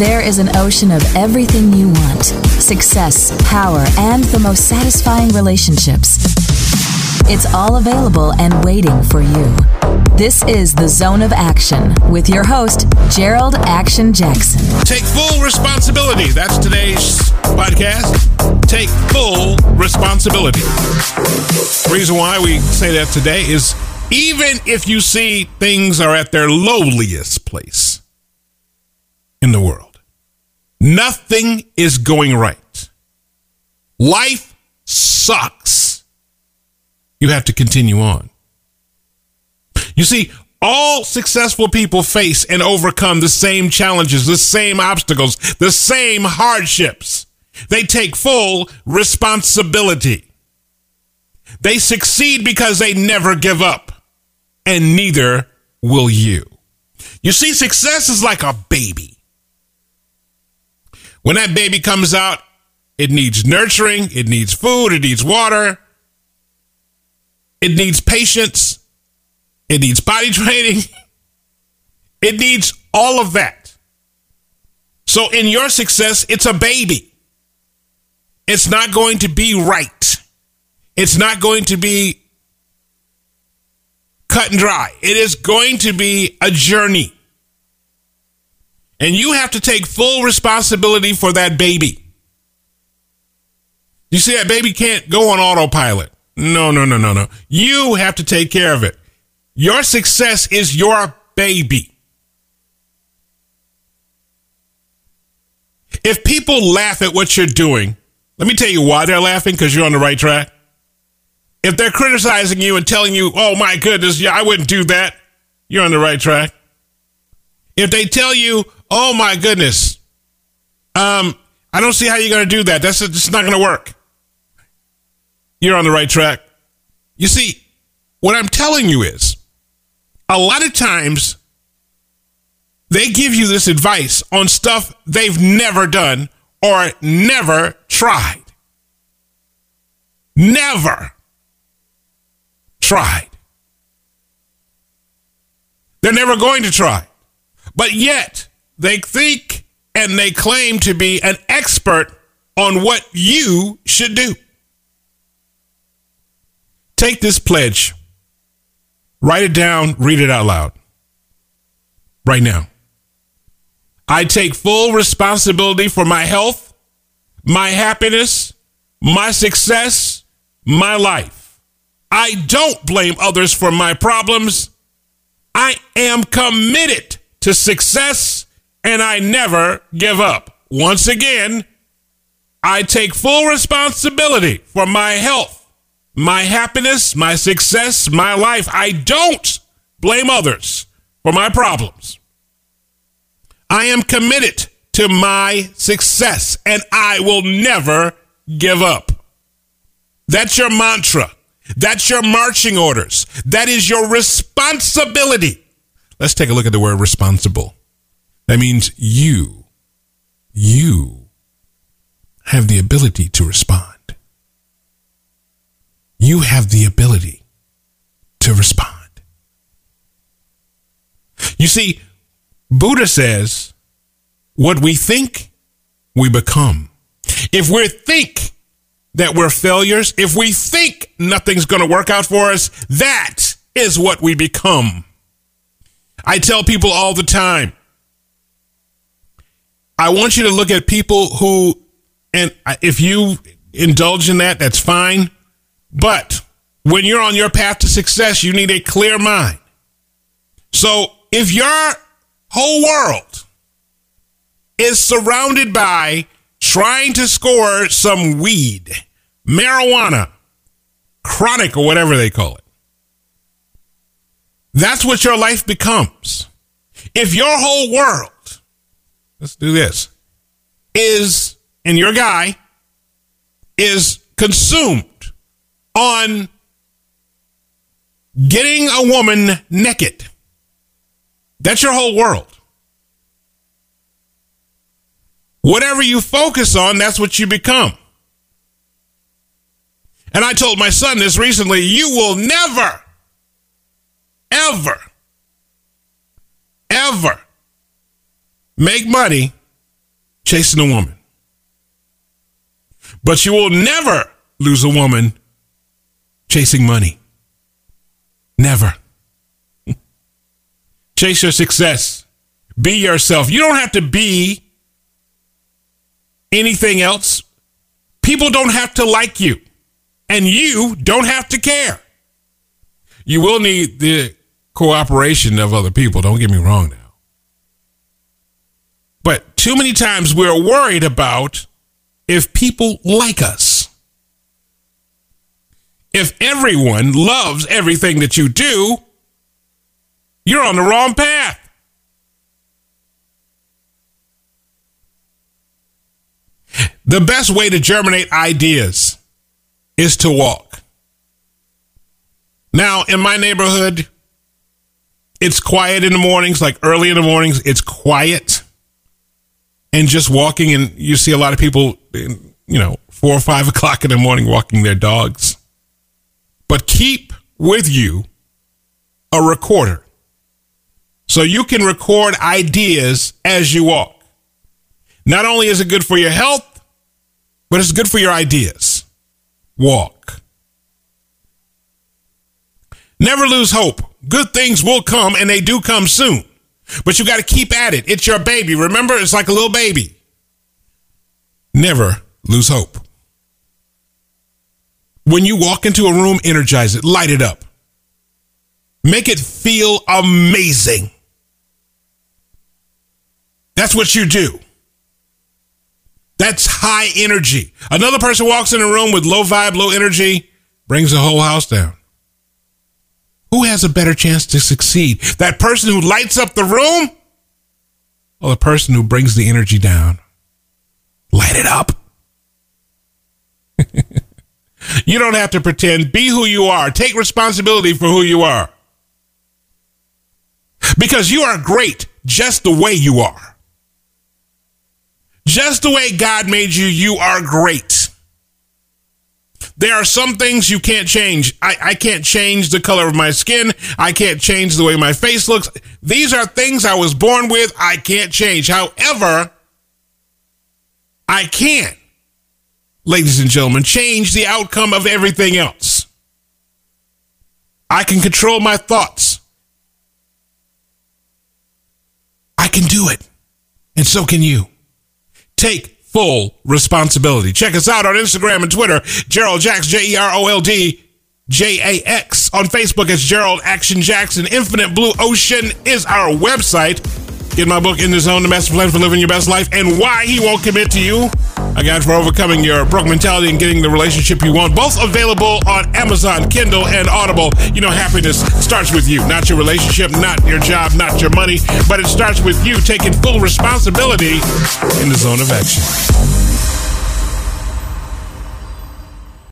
There is an ocean of everything you want: success, power, and the most satisfying relationships. It's all available and waiting for you. This is The Zone of Action with your host, Gerald Action Jackson. Take full responsibility. That's today's podcast. Take full responsibility. The reason why we say that today is even if you see things are at their lowliest place in the world, nothing is going right. Life sucks. You have to continue on. You see, all successful people face and overcome the same challenges, the same obstacles, the same hardships. They take full responsibility. They succeed because they never give up, and neither will you. You see, success is like a baby. When that baby comes out, it needs nurturing, it needs food, it needs water, it needs patience. It needs body training. It needs all of that. So in your success, it's a baby. It's not going to be right. It's not going to be cut and dry. It is going to be a journey. And you have to take full responsibility for that baby. You see, that baby can't go on autopilot. No. You have to take care of it. Your success is your baby. If people laugh at what you're doing, let me tell you why they're laughing, because you're on the right track. If they're criticizing you and telling you, oh my goodness, yeah, I wouldn't do that, you're on the right track. If they tell you, oh my goodness, I don't see how you're going to do that. That's just not going to work. You're on the right track. You see, what I'm telling you is, a lot of times, they give you this advice on stuff they've never done or never tried. Never tried. They're never going to try. But yet, they think and they claim to be an expert on what you should do. Take this pledge. Write it down, read it out loud. Right now. I take full responsibility for my health, my happiness, my success, my life. I don't blame others for my problems. I am committed to success and I never give up. Once again, I take full responsibility for my health, my happiness, my success, my life. I don't blame others for my problems. I am committed to my success and I will never give up. That's your mantra. That's your marching orders. That is your responsibility. Let's take a look at the word responsible. That means you have the ability to respond. You have the ability to respond. You see, Buddha says, what we think, we become. If we think that we're failures, if we think nothing's going to work out for us, that is what we become. I tell people all the time, I want you to look at people who, and if you indulge in that, that's fine. But when you're on your path to success, you need a clear mind. So if your whole world is surrounded by trying to score some weed, marijuana, chronic or whatever they call it, that's what your life becomes. If your whole world, let's do this, is, and your guy is consumed on getting a woman naked. That's your whole world. Whatever you focus on, that's what you become. And I told my son this recently, you will never, ever, ever make money chasing a woman. But you will never lose a woman chasing money. Never. Chase your success. Be yourself. You don't have to be anything else. People don't have to like you, and you don't have to care. You will need the cooperation of other people. Don't get me wrong now. But too many times we're worried about if people like us. If everyone loves everything that you do, you're on the wrong path. The best way to germinate ideas is to walk. Now, in my neighborhood, it's quiet in the mornings, like early in the mornings, it's quiet. And just walking, and you see a lot of people, 4 or 5 o'clock in the morning walking their dogs. But keep with you a recorder so you can record ideas as you walk. Not only is it good for your health, but it's good for your ideas. Walk. Never lose hope. Good things will come, and they do come soon. But you got to keep at it. It's your baby. Remember, it's like a little baby. Never lose hope. When you walk into a room, energize it, light it up. Make it feel amazing. That's what you do. That's high energy. Another person walks in a room with low vibe, low energy, brings the whole house down. Who has a better chance to succeed? That person who lights up the room or the person who brings the energy down? Light it up. You don't have to pretend. Be who you are. Take responsibility for who you are. Because you are great just the way you are. Just the way God made you, you are great. There are some things you can't change. I can't change the color of my skin. I can't change the way my face looks. These are things I was born with. I can't change. However, I can, ladies and gentlemen, change the outcome of everything else. I can control my thoughts. I can do it. And so can you. Take full responsibility. Check us out on Instagram and Twitter, Gerald Jax, GeraldJax. On Facebook, it's Gerald Action Jackson. Infinite Blue Ocean is our website. Get my book, In the Zone, The Master Plan for Living Your Best Life, and Why He Won't Commit to You, a guide for overcoming your broke mentality and getting the relationship you want. Both available on Amazon, Kindle, and Audible. You know, happiness starts with you, not your relationship, not your job, not your money, but it starts with you taking full responsibility in the zone of action.